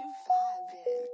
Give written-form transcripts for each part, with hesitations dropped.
you vibing.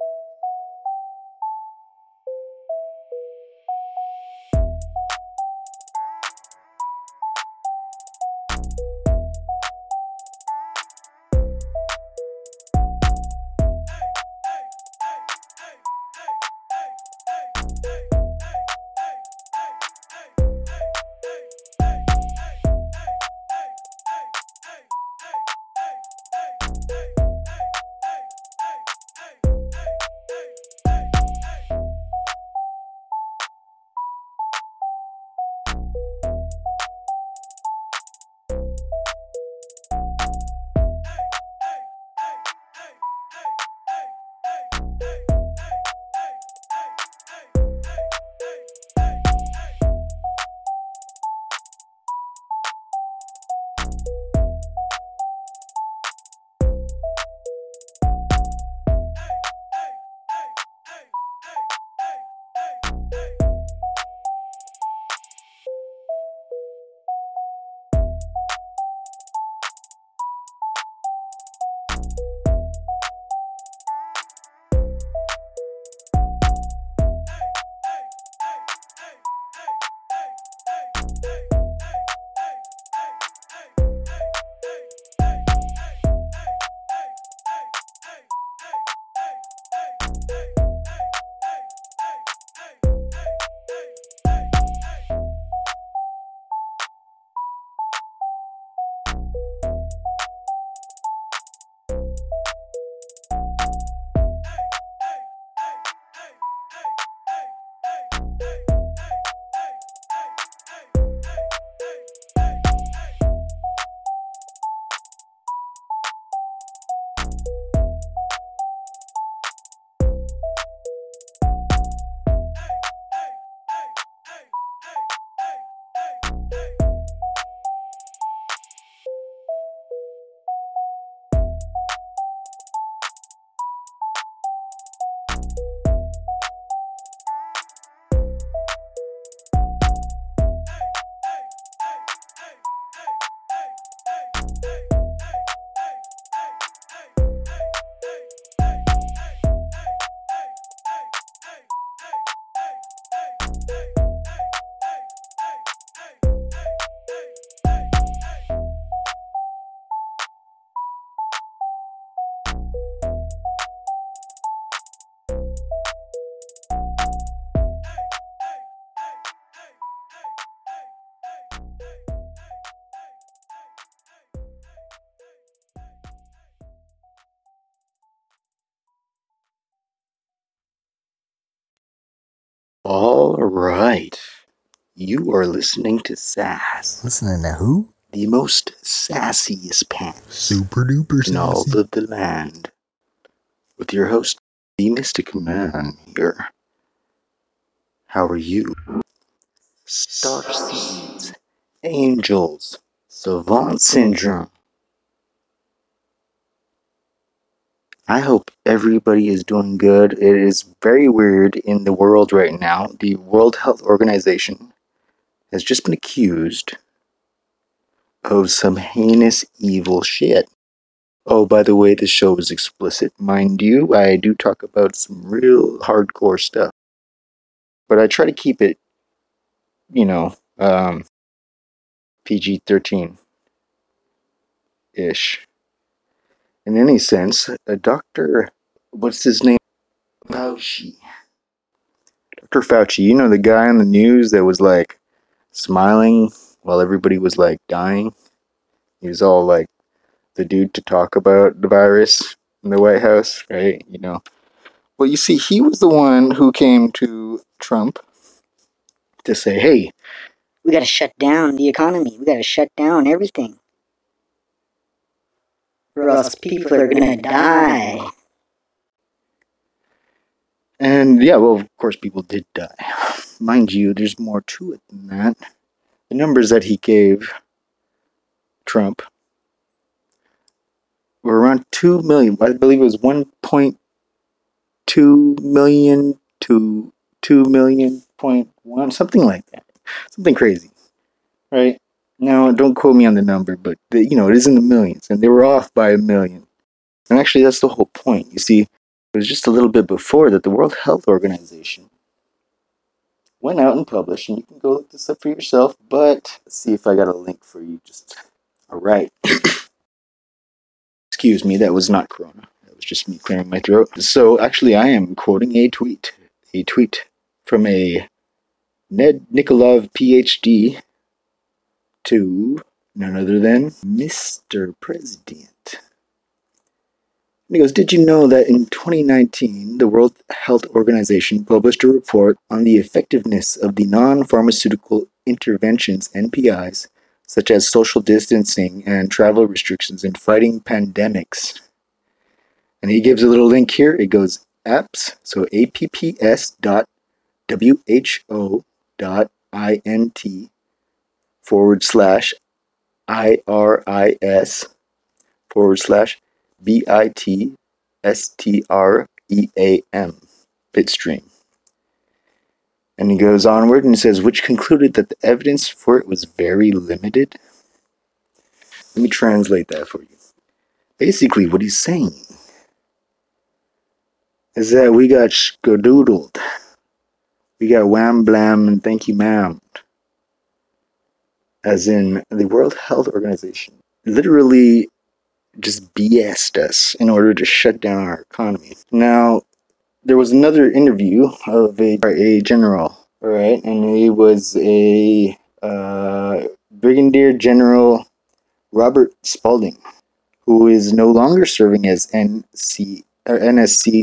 All right, you are listening to Sass. Listening to who? The most sassiest pants. Super duper sassy. In all of the land. With your host, the Mystic Man here. How are you? Starseeds, angels, savant syndrome. I hope everybody is doing good. It is very weird in the world right now. The World Health Organization has just been accused of some heinous evil shit. Oh, by the way, the show is explicit, mind you. I do talk about some real hardcore stuff. But I try to keep it, you know, PG-13-ish. In any sense, Dr. What's his name? Fauci. Dr. Fauci, you know, the guy on the news that was like smiling while everybody was like dying? He was all like the dude to talk about the virus in the White House, right? You know. Well, you see, he was the one who came to Trump to say, hey, we gotta shut down the economy, we gotta shut down everything. Or else people are gonna die. And yeah, well, of course, people did die. Mind you, there's more to it than that. The numbers that he gave Trump were around 2 million. I believe it was 1.2 million to 2.1 million, something like that. Something crazy, right? Now, don't quote me on the number, but, you know, it is in the millions, and they were off by a million. And actually, that's the whole point. You see, it was just a little bit before that the World Health Organization went out and published, and you can go look this up for yourself, but let's see if I got a link for you. Just, all right. Excuse me, that was not Corona. That was just me clearing my throat. So actually, I am quoting a tweet from a Ned Nikolov, PhD, to none other than Mr. President. And he goes, did you know that in 2019, the World Health Organization published a report on the effectiveness of the non-pharmaceutical interventions, NPIs, such as social distancing and travel restrictions in fighting pandemics? And he gives a little link here. It goes apps, so apps.who.int/IRIS/BITSTREAM, Bitstream. And he goes onward and says, which concluded that the evidence for it was very limited. Let me translate that for you. Basically, what he's saying is that we got skadoodled. We got wham, blam, and thank you, ma'am. As in, the World Health Organization literally just BS'd us in order to shut down our economy. Now, there was another interview of a general, all right, and he was a Brigadier General Robert Spaulding, who is no longer serving as NSC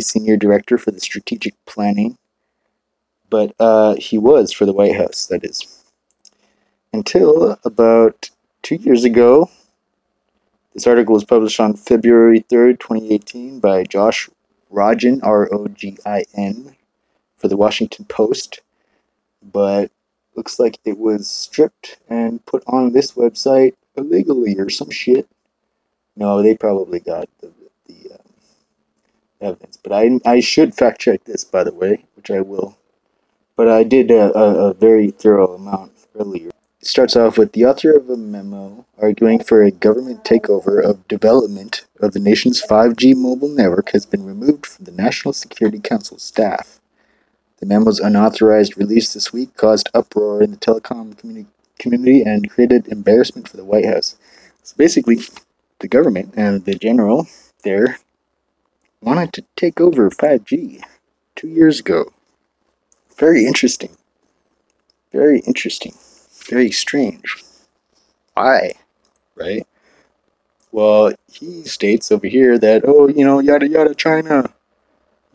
Senior Director for the Strategic Planning, but he was for the White House, that is. Until about 2 years ago. This article was published on February 3rd, 2018 by Josh Rogin, R-O-G-I-N, for the Washington Post, but looks like it was stripped and put on this website illegally or some shit. No, they probably got the evidence, but I should fact check this, by the way, which I will, but I did a very thorough amount earlier. It starts off with the author of a memo arguing for a government takeover of development of the nation's 5G mobile network has been removed from the National Security Council staff. The memo's unauthorized release this week caused uproar in the telecom community and created embarrassment for the White House. So basically, the government and the general there wanted to take over 5G 2 years ago. Very interesting. Very interesting. Very strange. Why? Right? Well, he states over here that, oh, you know, yada yada China.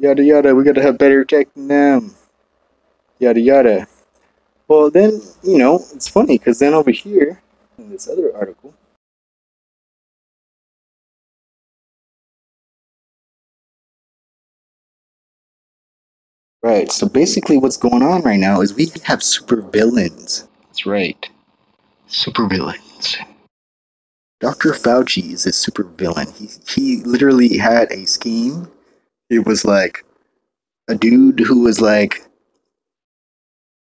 Yada yada, we gotta have better tech than them. Yada yada. Well, then, you know, it's funny, because then over here, in this other article, right, so basically what's going on right now is we have supervillains. That's right. Supervillains. Dr. Fauci is a supervillain. He literally had a scheme. It was like a dude who was like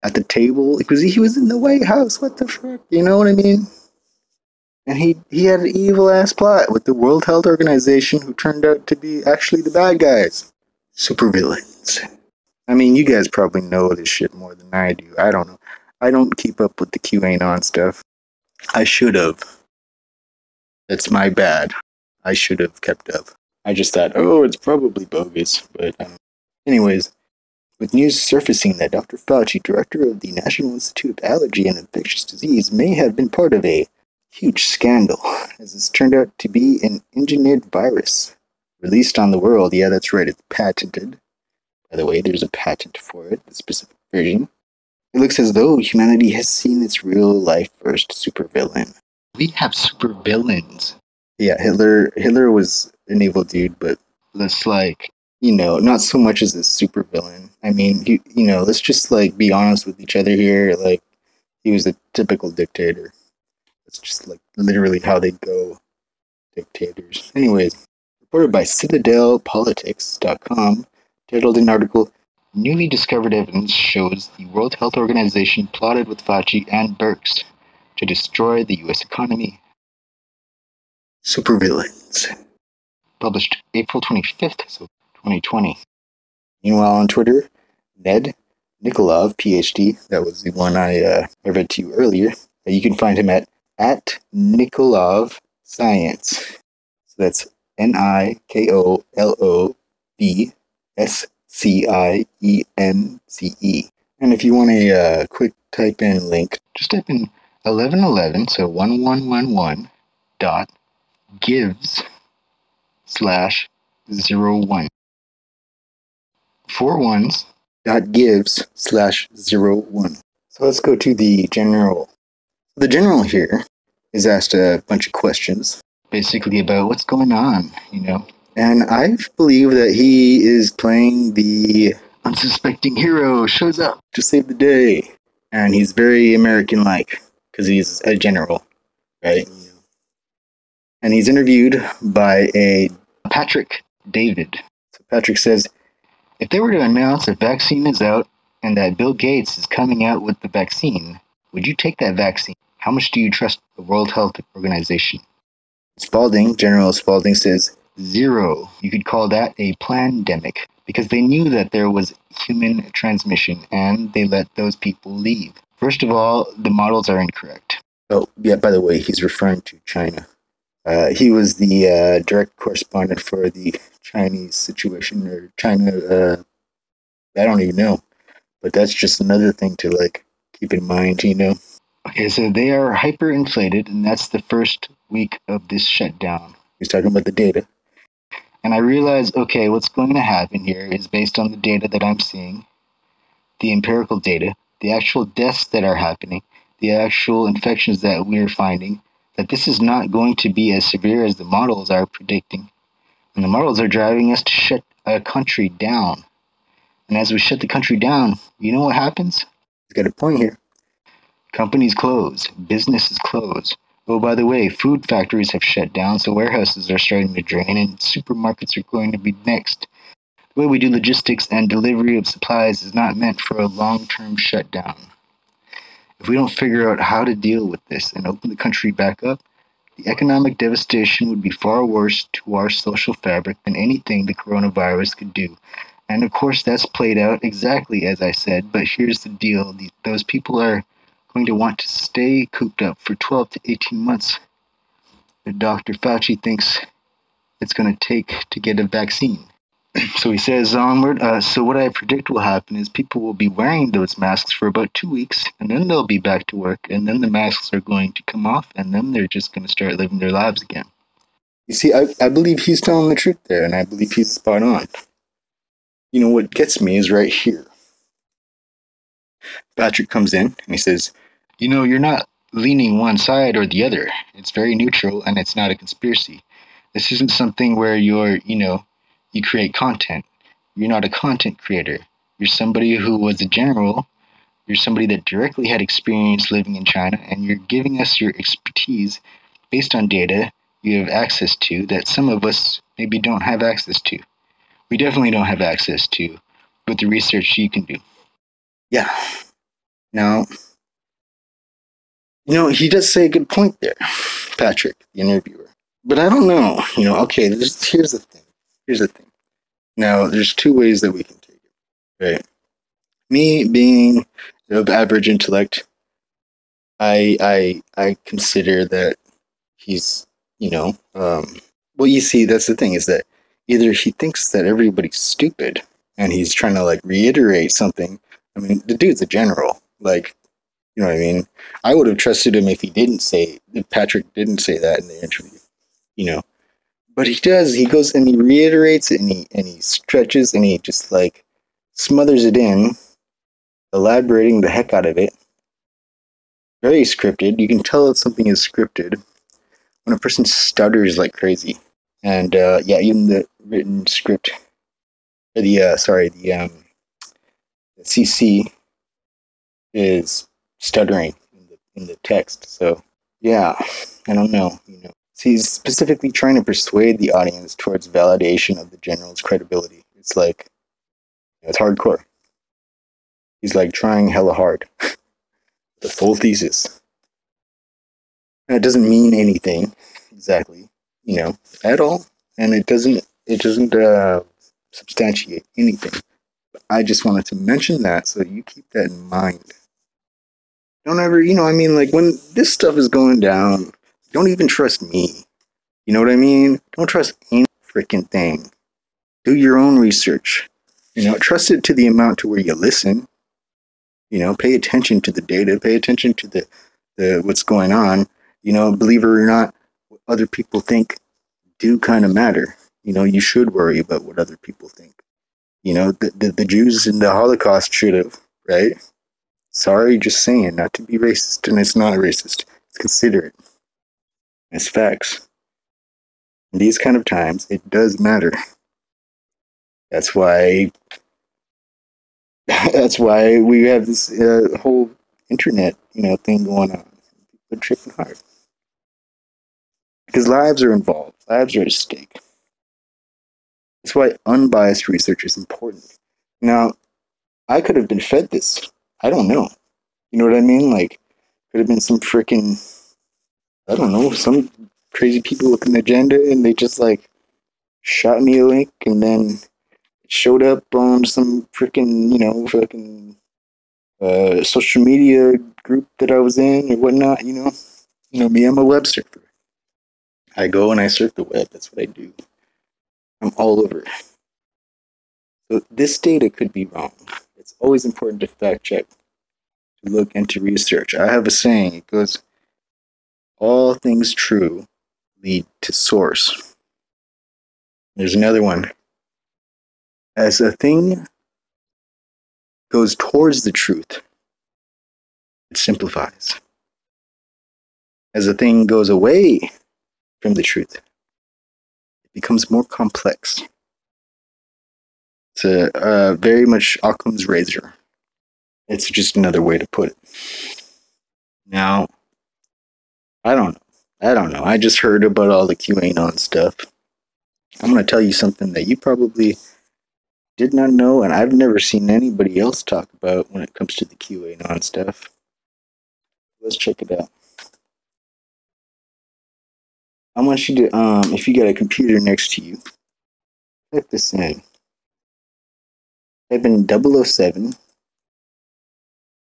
at the table. Because he was in the White House. What the fuck? You know what I mean? And he had an evil ass plot with the World Health Organization, who turned out to be actually the bad guys. Supervillains. I mean, you guys probably know this shit more than I do. I don't know. I don't keep up with the QAnon stuff. I should have. That's my bad. I should have kept up. I just thought, oh, it's probably bogus. But anyways, with news surfacing that Dr. Fauci, director of the National Institute of Allergy and Infectious Disease, may have been part of a huge scandal, as it's turned out to be an engineered virus released on the world. Yeah, that's right. It's patented. By the way, there's a patent for it, the specific version. It looks as though humanity has seen its real-life first supervillain. We have supervillains. Yeah, Hitler was an evil dude, but let's, like, you know, not so much as a supervillain. I mean, you know, let's just, like, be honest with each other here. Like, he was a typical dictator. That's just, like, literally how they go, dictators. Anyways, reported by CitadelPolitics.com, titled an article, newly discovered evidence shows the World Health Organization plotted with Fauci and Birx to destroy the U.S. economy. Supervillains. published April 25th, so 2020. Meanwhile, on Twitter, Ned Nikolov, PhD, that was the one I read to you earlier. You can find him at NikolovScience. So that's NikolovScience. And if you want a quick type-in link, just type in 1111, so 1111.gives/01. 41s.gives/01. So let's go to the general. The general here is asked a bunch of questions, basically about what's going on, you know. And I believe that he is playing the unsuspecting hero shows up to save the day. And he's very American-like, because he's a general, right? Yeah. And he's interviewed by a Patrick David. So Patrick says, if they were to announce a vaccine is out and that Bill Gates is coming out with the vaccine, would you take that vaccine? How much do you trust the World Health Organization? Spaulding, General Spaulding, says, 0. You could call that a plandemic, because they knew that there was human transmission and they let those people leave. First of all, the models are incorrect. Oh, yeah, by the way, he's referring to China. He was the direct correspondent for the Chinese situation, or China, I don't even know. But that's just another thing to, like, keep in mind, you know. Okay, so they are hyperinflated, and that's the first week of this shutdown. He's talking about the data. And I realize, okay, what's going to happen here is based on the data that I'm seeing, the empirical data, the actual deaths that are happening, the actual infections that we're finding, that this is not going to be as severe as the models are predicting. And the models are driving us to shut a country down. And as we shut the country down, you know what happens? He's got a point here. Companies close. Businesses close. Oh, by the way, food factories have shut down, so warehouses are starting to drain, and supermarkets are going to be next. The way we do logistics and delivery of supplies is not meant for a long-term shutdown. If we don't figure out how to deal with this and open the country back up, the economic devastation would be far worse to our social fabric than anything the coronavirus could do. And of course, that's played out exactly as I said, but here's the deal. Those people are going to want to stay cooped up for 12 to 18 months. That Dr. Fauci thinks it's going to take to get a vaccine. So he says onward, so what I predict will happen is people will be wearing those masks for about 2 weeks, and then they'll be back to work, and then the masks are going to come off, and then they're just going to start living their lives again. You see, I believe he's telling the truth there, and I believe he's spot on. You know, what gets me is right here. Patrick comes in, and he says, you know, you're not leaning one side or the other. It's very neutral, and it's not a conspiracy. This isn't something where you're, you know, you create content. You're not a content creator. You're somebody who was a general. You're somebody that directly had experience living in China, and you're giving us your expertise based on data you have access to that some of us maybe don't have access to. We definitely don't have access to with the research you can do. Yeah. Now, you know, he does say a good point there, Patrick, the interviewer. But I don't know. You know, okay, here's the thing. Here's the thing. Now, there's two ways that we can take it, right? Me being of average intellect, I consider that he's, you know, well, you see, that's the thing, is that either he thinks that everybody's stupid and he's trying to, like, reiterate something. I mean, the dude's a general. Like, you know what I mean? I would have trusted him if he didn't say, if Patrick didn't say that in the interview, you know? But he does. He goes and he reiterates it, and he stretches, and he just, like, smothers it in, elaborating the heck out of it. Very scripted. You can tell that something is scripted when a person stutters like crazy. And yeah, even the written script, or the CC is stuttering in the text. So yeah, I don't know, you know. So he's specifically trying to persuade the audience towards validation of the general's credibility. It's like, it's hardcore. He's like trying hella hard. The full thesis. And it doesn't mean anything, exactly, you know, at all. and it doesn't substantiate anything. I just wanted to mention that, so you keep that in mind. Don't ever, when this stuff is going down, don't even trust me. You know what I mean? Don't trust any freaking thing. Do your own research. Trust it to the amount to where you listen. Pay attention to the data. Pay attention to the what's going on. Believe it or not, what other people think do kind of matter. You should worry about what other people think. The Jews in the Holocaust should have, right? Sorry, just saying, not to be racist, and it's not racist. It's considerate. It's facts. In these kind of times, it does matter. That's why we have this whole internet, thing going on. People are tripping hard. Because lives are involved. Lives are at stake. That's why unbiased research is important. Now, I could have been fed this. I don't know. You know what I mean? Could have been some freaking, I don't know, some crazy people with an agenda, and they just, shot me a link, and then showed up on some freaking, social media group that I was in or whatnot, me, I'm a web surfer. I go and I surf the web. That's what I do. I'm all over. So this data could be wrong. It's always important to fact check, to look and to research. I have a saying. It goes, all things true lead to source. There's another one. As a thing goes towards the truth, it simplifies. As a thing goes away from the truth, becomes more complex. It's a very much Occam's razor. It's just another way to put it. Now, I don't know. I just heard about all the QAnon stuff. I'm going to tell you something that you probably did not know, and I've never seen anybody else talk about when it comes to the QAnon stuff. Let's check it out. I want you to, if you got a computer next to you, type this in. Type in 007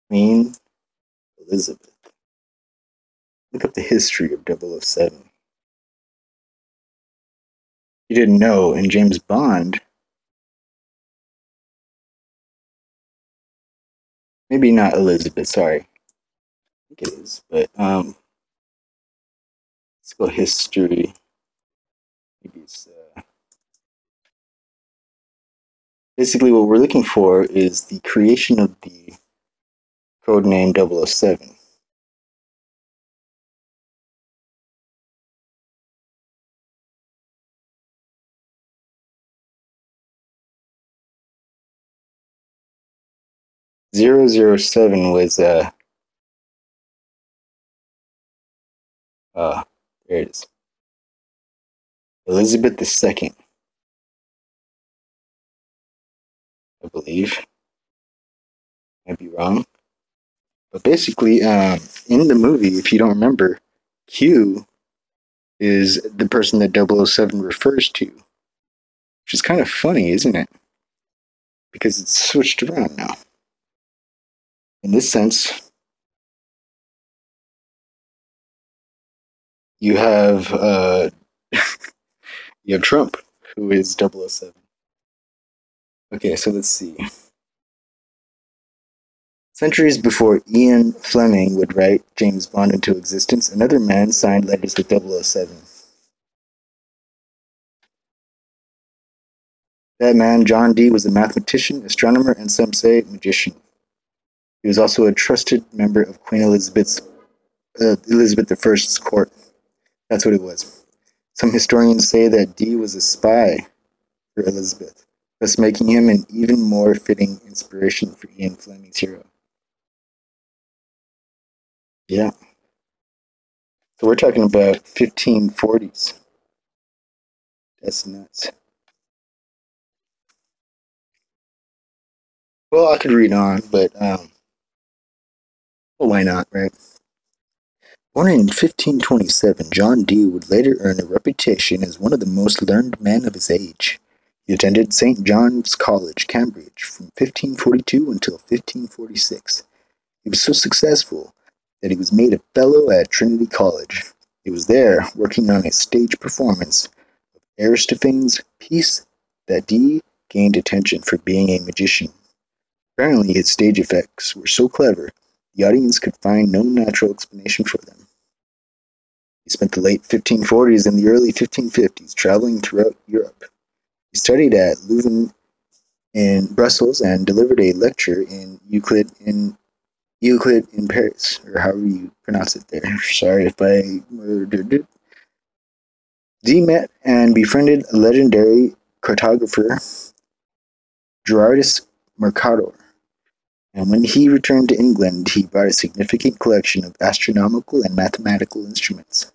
Queen Elizabeth. Look up the history of 007. You didn't know, in James Bond, maybe not Elizabeth, sorry. I think it is, but, let's go history. Maybe it's, basically, what we're looking for is the creation of the codename 007. .007 was there it is. Elizabeth II, I believe. Might be wrong. But basically, in the movie, if you don't remember, Q is the person that 007 refers to. Which is kind of funny, isn't it? Because it's switched around now. In this sense, you have Trump, who is 007. Okay, so let's see. Centuries before Ian Fleming would write James Bond into existence, another man signed letters with 007. That man, John Dee, was a mathematician, astronomer, and some say magician. He was also a trusted member of Queen Elizabeth I's court. That's what it was. Some historians say that Dee was a spy for Elizabeth, thus making him an even more fitting inspiration for Ian Fleming's hero. Yeah. So we're talking about 1540s. That's nuts. Well, I could read on, but why not, right? Born in 1527, John Dee would later earn a reputation as one of the most learned men of his age. He attended St. John's College, Cambridge, from 1542 until 1546. He was so successful that he was made a fellow at Trinity College. He was there working on a stage performance of Aristophanes' piece that Dee gained attention for being a magician. Apparently, his stage effects were so clever, the audience could find no natural explanation for them. He spent the late 1540s and the early 1550s traveling throughout Europe. He studied at Leuven in Brussels and delivered a lecture in Euclid in Paris, or however you pronounce it there. Sorry if I murdered it. Dee met and befriended a legendary cartographer, Gerardus Mercator, and when he returned to England, he brought a significant collection of astronomical and mathematical instruments.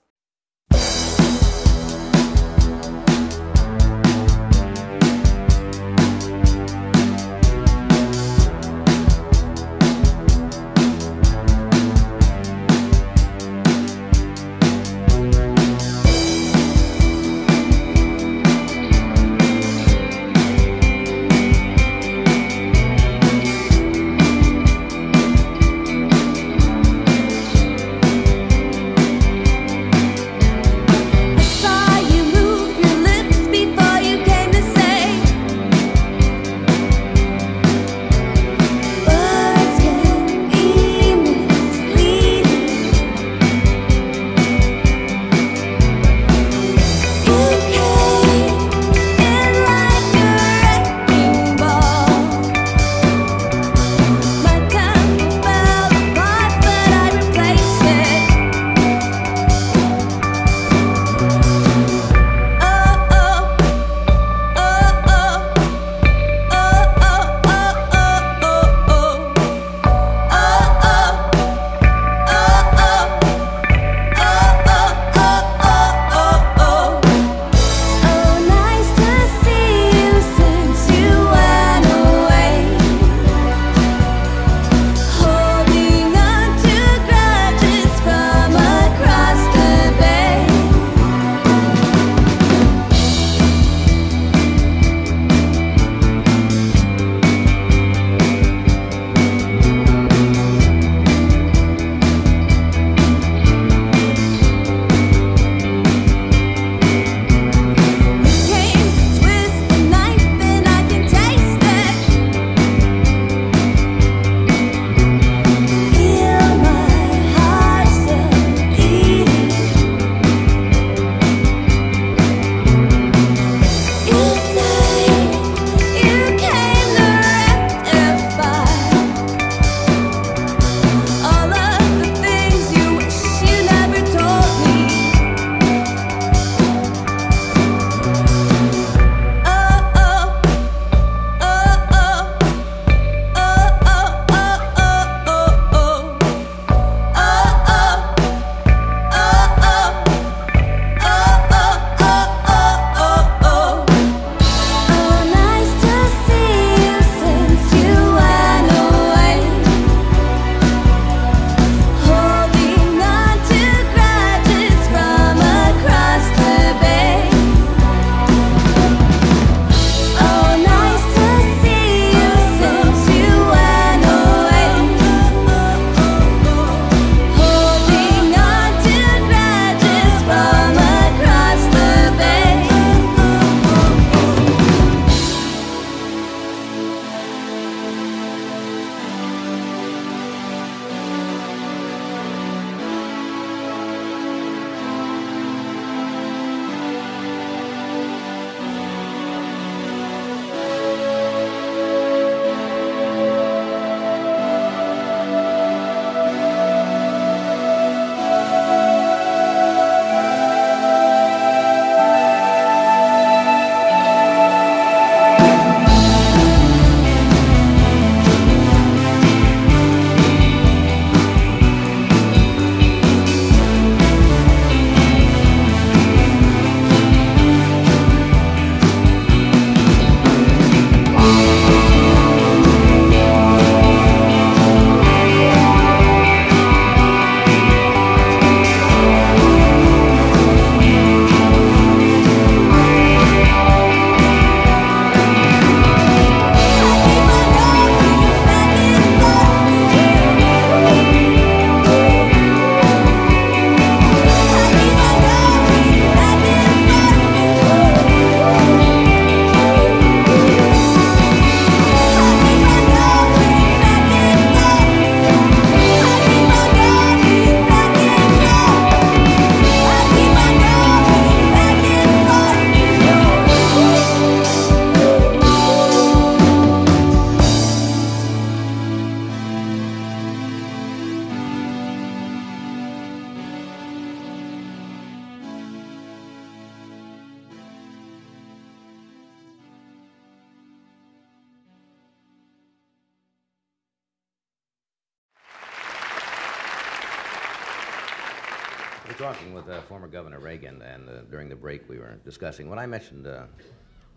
We were talking with former Governor Reagan, and during the break we were discussing, when I mentioned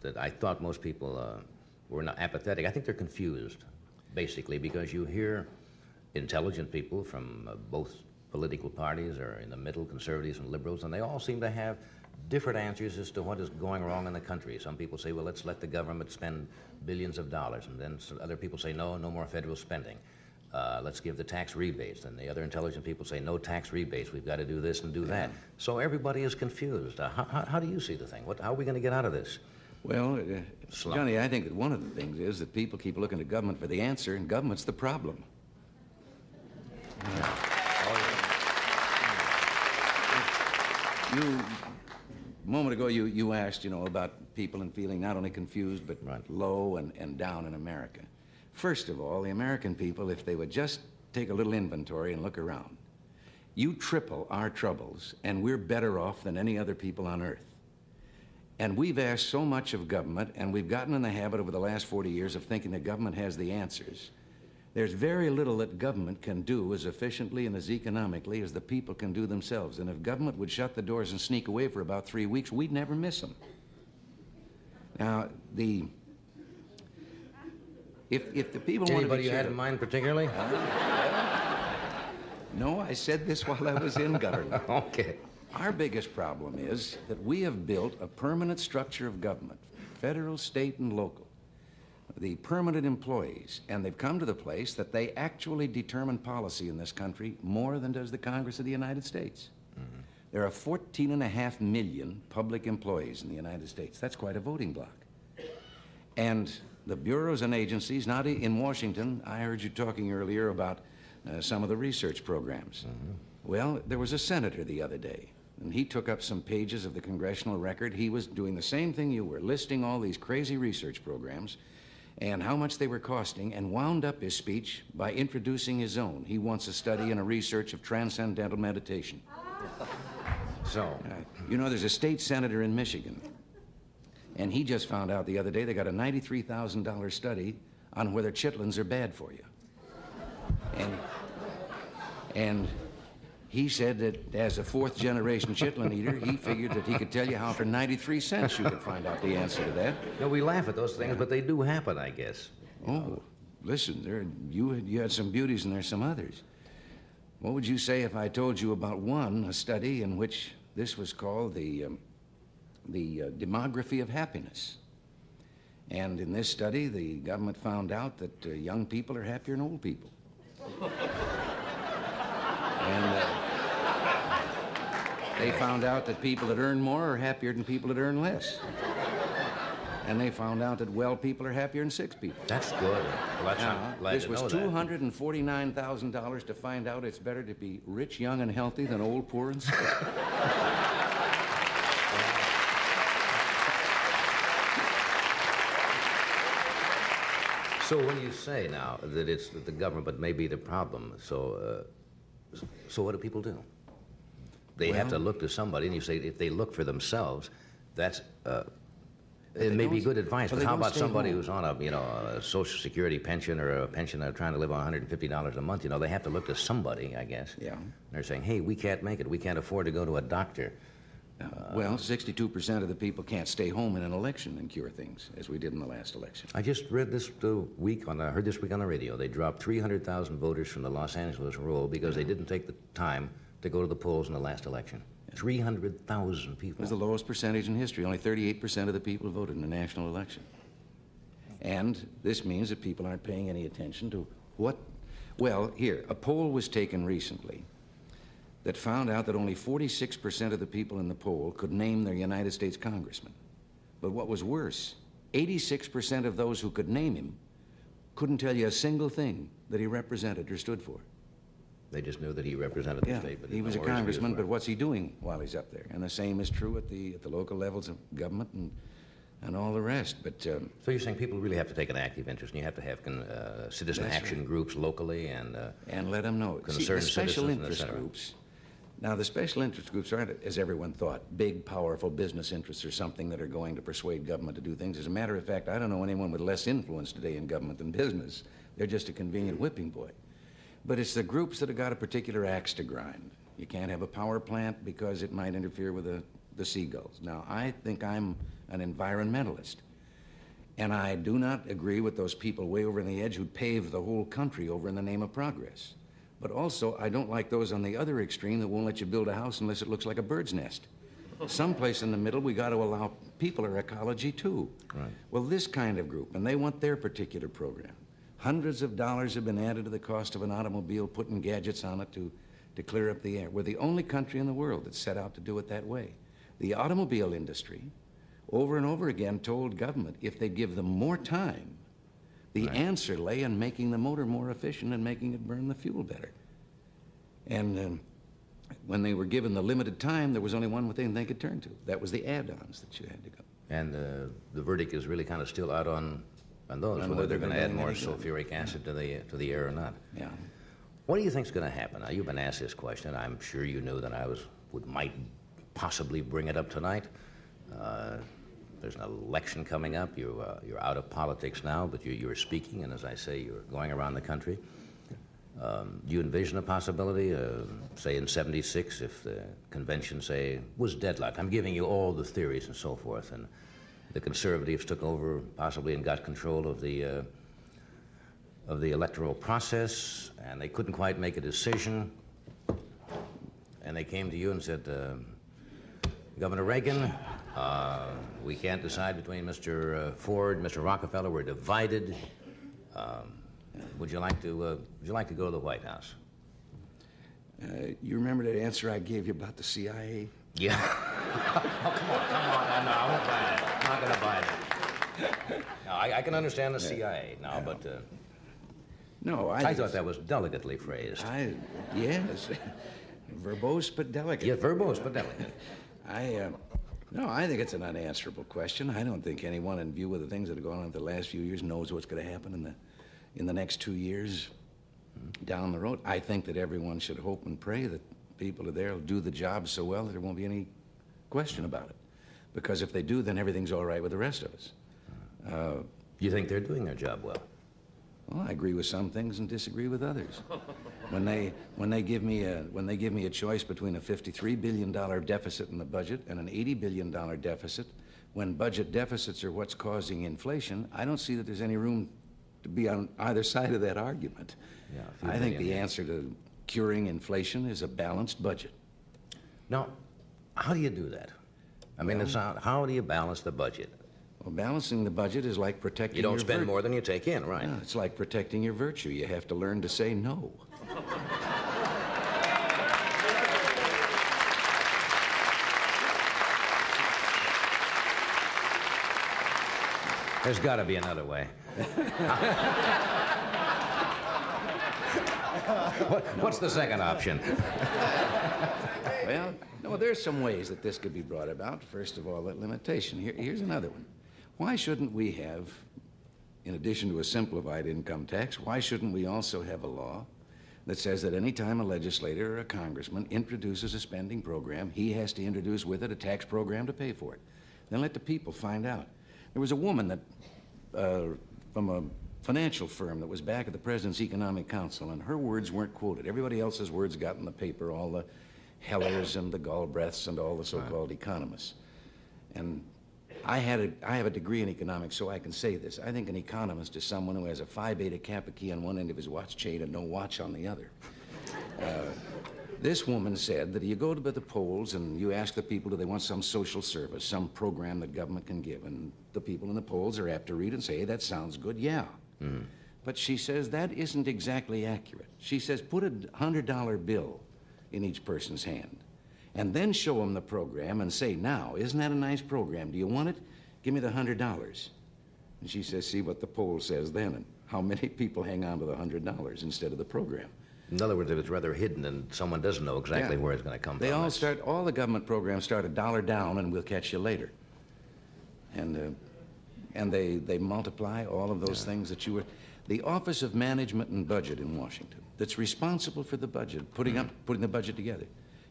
that I thought most people were not apathetic, I think they're confused, basically, because you hear intelligent people from both political parties or in the middle, conservatives and liberals, and they all seem to have different answers as to what is going wrong in the country. Some people say, well, let's let the government spend billions of dollars, and then other people say, no, no more federal spending. Let's give the tax rebates. And the other intelligent people say, no tax rebates. We've got to do this and do that. So everybody is confused. How do you see the thing? How are we going to get out of this? Well, Johnny, I think that one of the things is that people keep looking to government for the answer, and government's the problem. A moment ago, you asked, about people and feeling not only confused, but low and down in America. First of all, the American people, if they would just take a little inventory and look around, you triple our troubles, and we're better off than any other people on earth. And we've asked so much of government, and we've gotten in the habit over the last 40 years of thinking that government has the answers. There's very little that government can do as efficiently and as economically as the people can do themselves. And if government would shut the doors and sneak away for about 3 weeks, we'd never miss them. Now, If the people want to be cheered, anybody you had in mind particularly? No, I said this while I was in government. Okay. Our biggest problem is that we have built a permanent structure of government, federal, state, and local, the permanent employees, and they've come to the place that they actually determine policy in this country more than does the Congress of the United States. Mm-hmm. There are 14.5 million public employees in the United States. That's quite a voting block. And the bureaus and agencies, not in Washington, I heard you talking earlier about some of the research programs. Mm-hmm. Well, there was a senator the other day, and he took up some pages of the congressional record. He was doing the same thing you were, listing all these crazy research programs and how much they were costing, and wound up his speech by introducing his own. He wants a study and a research of transcendental meditation. So, there's a state senator in Michigan, and he just found out the other day they got a $93,000 study on whether chitlins are bad for you. And he said that as a fourth-generation chitlin eater, he figured that he could tell you how for 93 cents you could find out the answer to that. No, we laugh at those things, but they do happen, I guess. Oh, listen, you had some beauties and there's some others. What would you say if I told you about a study in which this was called the demography of happiness. And in this study, the government found out that young people are happier than old people. And they found out that people that earn more are happier than people that earn less. And they found out that well people are happier than sick people. That's good. Well, this was $249,000 to find out it's better to be rich, young, and healthy than old, poor, and sick. So when you say now that it's the government but may be the problem, so what do people do? They have to look to somebody, and you say if they look for themselves, that's it may be good advice. But how about somebody who's on a Social Security pension or a pension trying to live on $150 a month? They have to look to somebody, I guess. Yeah. And they're saying, hey, we can't make it. We can't afford to go to a doctor. Well, 62% of the people can't stay home in an election and cure things, as we did in the last election. I just read this week on, I heard this week on the radio, they dropped 300,000 voters from the Los Angeles roll because they didn't take the time to go to the polls in the last election. 300,000 people. It was the lowest percentage in history. Only 38% of the people voted in the national election. And this means that people aren't paying any attention to what... Well, here, a poll was taken recently that found out that only 46% of the people in the poll could name their United States congressman. But what was worse, 86% of those who could name him couldn't tell you a single thing that he represented or stood for. They just knew that he represented the state. But he was a congressman, but what's he doing while he's up there? And the same is true at the local levels of government and all the rest. But so you're saying people really have to take an active interest, and you have to have citizen action groups locally and let them know. Concerned special interest groups. Now, the special interest groups aren't, as everyone thought, big, powerful business interests or something that are going to persuade government to do things. As a matter of fact, I don't know anyone with less influence today in government than business. They're just a convenient whipping boy. But it's the groups that have got a particular axe to grind. You can't have a power plant because it might interfere with the seagulls. Now, I think I'm an environmentalist, and I do not agree with those people way over on the edge who paved the whole country over in the name of progress. But also, I don't like those on the other extreme that won't let you build a house unless it looks like a bird's nest. Someplace in the middle, we got to allow people or ecology too. Right. Well, this kind of group, and they want their particular program. Hundreds of dollars have been added to the cost of an automobile, putting gadgets on it to clear up the air. We're the only country in the world that set out to do it that way. The automobile industry, over and over again, told government if they give them more time, the answer lay in making the motor more efficient and making it burn the fuel better. And when they were given the limited time, there was only one thing they could turn to. That was the add-ons that you had to go. And the verdict is really kind of still out on those, on whether they're going to add more sulfuric acid to the air or not. Yeah. What do you think's going to happen? Now, you've been asked this question. I'm sure you knew that I might possibly bring it up tonight. There's an election coming up. You're out of politics now, but you're speaking, and as I say, you're going around the country. Do you envision a possibility, say in '76, if the convention, say, was deadlocked? I'm giving you all the theories and so forth, and the conservatives took over possibly and got control of the electoral process, and they couldn't quite make a decision, and they came to you and said, Governor Reagan, we can't decide between Mr. Ford, Mr. Rockefeller. We're divided. Would you like to go to the White House? You remember that answer I gave you about the CIA? Yeah. Oh, come on. No, I won't buy it. I'm not going to buy it. No, I can understand the CIA now, but no, I thought that was delicately phrased. Yes, verbose but delicate. Yeah, verbose but delicate. No, I think it's an unanswerable question. I don't think anyone, in view of the things that have gone on the last few years, knows what's going to happen in the next 2 years down the road. I think that everyone should hope and pray that people are there will do the job so well that there won't be any question about it. Because if they do, then everything's all right with the rest of us. You think they're doing their job well? Well, I agree with some things and disagree with others. When they give me a choice between a $53 billion deficit in the budget and an $80 billion deficit, when budget deficits are what's causing inflation, I don't see that there's any room to be on either side of that argument. Yeah, I think the answer to curing inflation is a balanced budget. Now, how do you do that? I mean, how do you balance the budget? Well, balancing the budget is like protecting your virtue. You don't spend more than you take in, right? No, it's like protecting your virtue. You have to learn to say no. There's got to be another way. What's the second option? Well, no, there's some ways that this could be brought about. First of all, that limitation. Here's another one. Why shouldn't we have, in addition to a simplified income tax, why shouldn't we also have a law that says that any time a legislator or a congressman introduces a spending program, he has to introduce with it a tax program to pay for it? Then let the people find out. There was a woman that, from a financial firm that was back at the President's Economic Council, and her words weren't quoted. Everybody else's words got in the paper, all the Hellers and the Galbraiths and all the so-called economists. And I have a degree in economics, so I can say this. I think an economist is someone who has a Phi Beta Kappa key on one end of his watch chain and no watch on the other. This woman said that you go to the polls and you ask the people, do they want some social service, some program that government can give? And the people in the polls are apt to read and say, hey, that sounds good, yeah. Mm-hmm. But she says that isn't exactly accurate. She says, put a $100 bill in each person's hand, and then show them the program and say, now, isn't that a nice program? Do you want it? Give me the $100. And she says, see what the poll says then, and how many people hang on to the $100 instead of the program. In other words, if it's rather hidden and someone doesn't know exactly where it's going to come from. All the government programs start a dollar down and we'll catch you later. And they multiply all of those things that you were... The Office of Management and Budget in Washington, that's responsible for the budget, putting the budget together,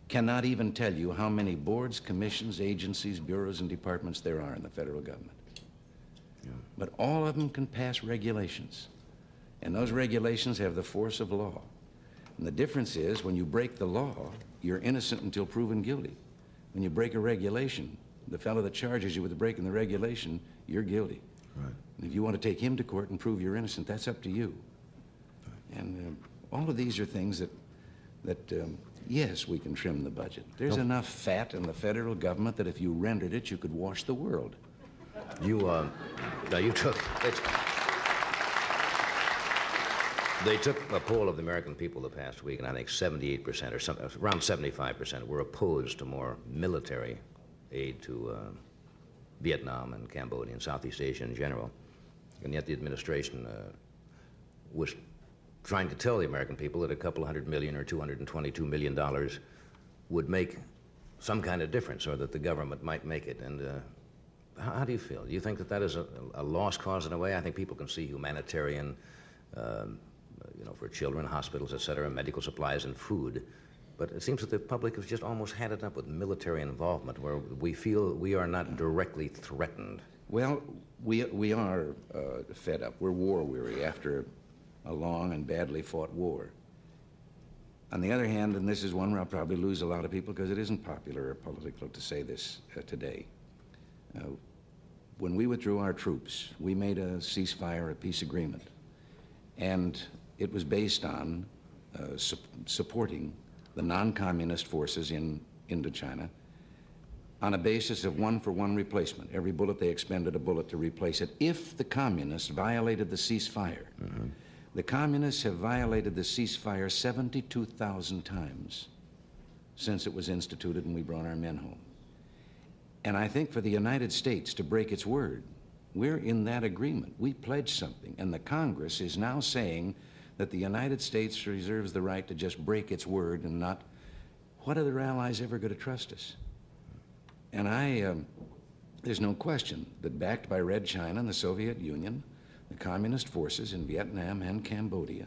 cannot even tell you how many boards, commissions, agencies, bureaus, and departments there are in the federal government. Yeah. But all of them can pass regulations, and those regulations have the force of law. And the difference is, when you break the law, you're innocent until proven guilty. When you break a regulation, the fellow that charges you with breaking the regulation, you're guilty. Right. And if you want to take him to court and prove you're innocent, that's up to you. Right. And all of these are things that, yes, we can trim the budget. There's enough fat in the federal government that if you rendered it, you could wash the world. You, no, you took... They took a poll of the American people the past week, and I think 78% or something, around 75% were opposed to more military aid to Vietnam and Cambodia and Southeast Asia in general. And yet the administration was trying to tell the American people that a couple hundred million or $222 million would make some kind of difference, or that the government might make it. And how do you feel? Do you think that that is a lost cause in a way? I think people can see humanitarian, you know, for children, hospitals, etc., medical supplies and food. But it seems that the public has just almost had it up with military involvement, where we feel we are not directly threatened. Well, we are fed up. We're war-weary after a long and badly fought war. On the other hand, and this is one where I'll probably lose a lot of people because it isn't popular or political to say this today. When we withdrew our troops, we made a ceasefire, a peace agreement. And it was based on supporting the non-communist forces in Indochina on a basis of one-for-one replacement. Every bullet, they expended a bullet to replace it if the communists violated the ceasefire. Mm-hmm. The communists have violated the ceasefire 72,000 times since it was instituted and we brought our men home. And I think for the United States to break its word, we're in that agreement. We pledged something, and the Congress is now saying that the United States reserves the right to just break its word and not... What other allies ever going to trust us? And I... there's no question that backed by Red China and the Soviet Union, the communist forces in Vietnam and Cambodia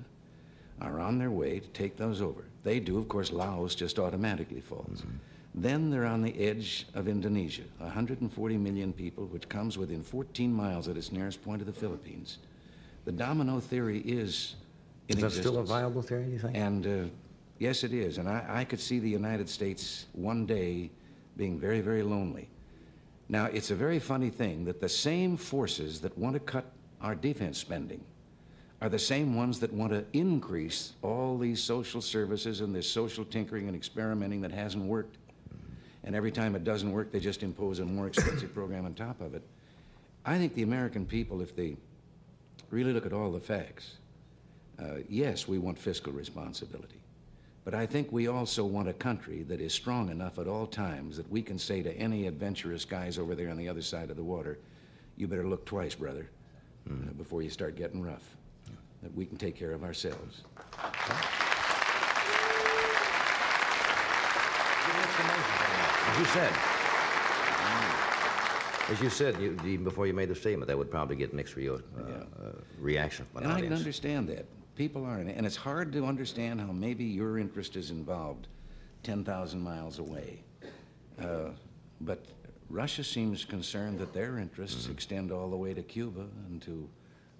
are on their way to take those over. They do, of course, Laos just automatically falls. Mm-hmm. Then they're on the edge of Indonesia, 140 million people, which comes within 14 miles at its nearest point of the Philippines. The domino theory is in existence. Is that still a viable theory, you think? And yes, it is. And I could see the United States one day being very, very lonely. Now, it's a very funny thing that the same forces that want to cut our defense spending are the same ones that want to increase all these social services and this social tinkering and experimenting that hasn't worked. And every time it doesn't work, they just impose a more expensive program on top of it. I think the American people, if they really look at all the facts, yes, we want fiscal responsibility. But I think we also want a country that is strong enough at all times that we can say to any adventurous guys over there on the other side of the water, you better look twice, brother, before you start getting rough, that we can take care of ourselves. As you said, even before you made the statement, that would probably get mixed reaction from an audience. And I can understand that. People aren't. And it's hard to understand how maybe your interest is involved 10,000 miles away. But Russia seems concerned that their interests extend all the way to Cuba and to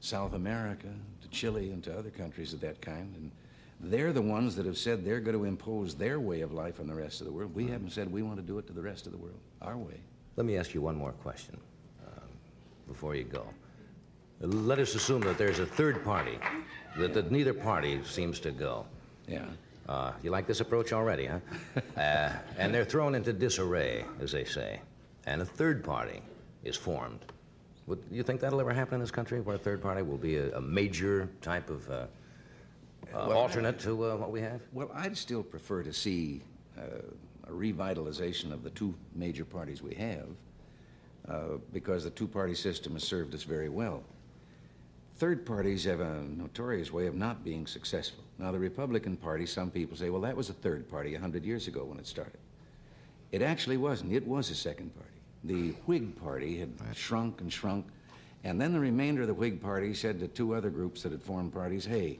South America, to Chile and to other countries of that kind. And they're the ones that have said they're going to impose their way of life on the rest of the world. We haven't said we want to do it to the rest of the world, our way. Let me ask you one more question before you go. Let us assume that there's a third party, that neither party seems to go. Yeah. You like this approach already, huh? And they're thrown into disarray, as they say. And a third party is formed. Do you think that'll ever happen in this country, where a third party will be a major type of... alternate to what we have? Well, I'd still prefer to see a revitalization of the two major parties we have, because the two-party system has served us very well. Third parties have a notorious way of not being successful. Now, the Republican Party, some people say, well, that was a third party 100 years ago when it started. It actually wasn't. It was a second party. The Whig Party had shrunk and shrunk, and then the remainder of the Whig Party said to two other groups that had formed parties, hey,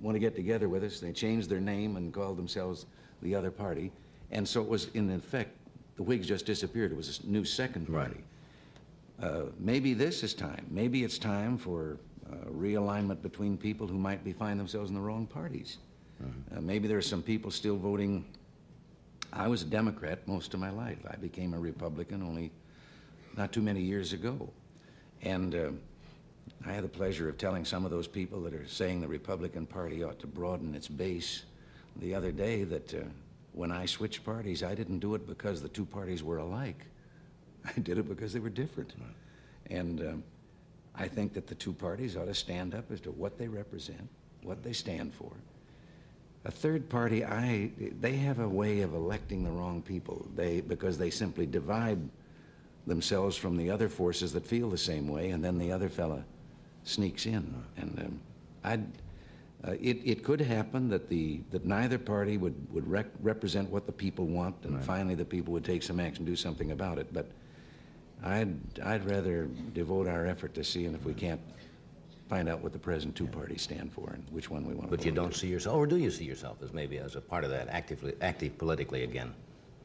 want to get together with us. They changed their name and called themselves the other party. And so it was, in effect, the Whigs just disappeared. It was a new second party. Right. Maybe this is time. Maybe it's time for realignment between people who might find themselves in the wrong parties. Maybe there are some people still voting. I was a Democrat most of my life. I became a Republican only not too many years ago. And I had the pleasure of telling some of those people that are saying the Republican Party ought to broaden its base the other day that when I switched parties, I didn't do it because the two parties were alike. I did it because they were different. Right. And I think that the two parties ought to stand up as to what they represent, what they stand for. A third party, they have a way of electing the wrong people because they simply divide themselves from the other forces that feel the same way, and then the other fella sneaks in. And it could happen that neither party would represent what the people want, and finally the people would take some action, do something about it. But I'd rather devote our effort to seeing if we can't find out what the present two parties stand for and which one we want to. But you don't see yourself, or do you see yourself as maybe as a part of that active politically again?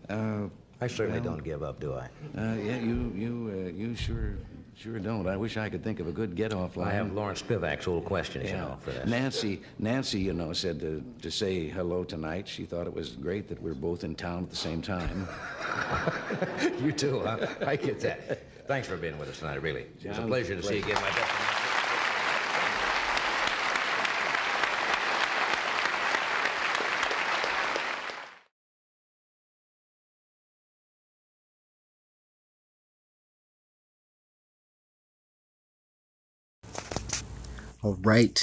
I certainly don't give up, do I? Yeah, you sure don't. I wish I could think of a good get-off line. I have Lawrence Spivak's old questions, you know, for that. Nancy, you know, said to say hello tonight. She thought it was great that we're both in town at the same time. You too, huh? I get that. Thanks for being with us tonight, really. John, it was a pleasure to see you again, my dear. All right,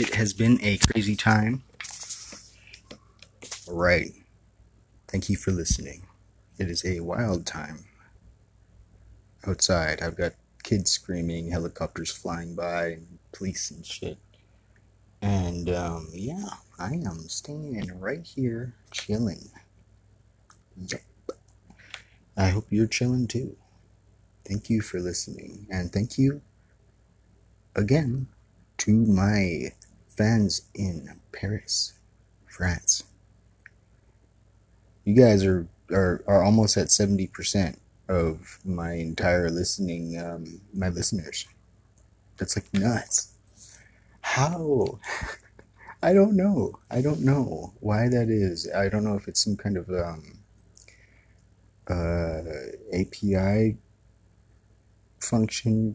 it has been a crazy time. All right, thank you for listening. It is a wild time outside. I've got kids screaming, helicopters flying by, and police and shit. And yeah, I am staying right here chilling. Yep. I hope you're chilling too. Thank you for listening, and thank you again to my fans in Paris, France. You guys are almost at 70% of my entire listening, my listeners. That's like nuts. How? I don't know. I don't know why that is. I don't know if it's some kind of API function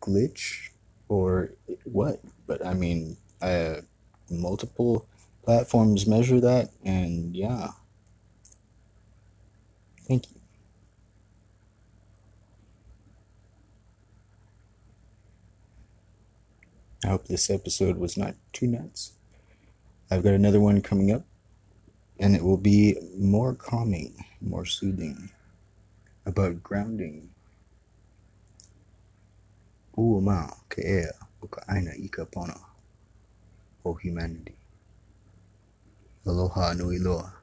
glitch or what, but I mean, multiple platforms measure that, and yeah. Thank you. I hope this episode was not too nuts. I've got another one coming up, and it will be more calming, more soothing, about grounding. Uumau keea ukaaina ikapona. O humanity. Aloha nui loa.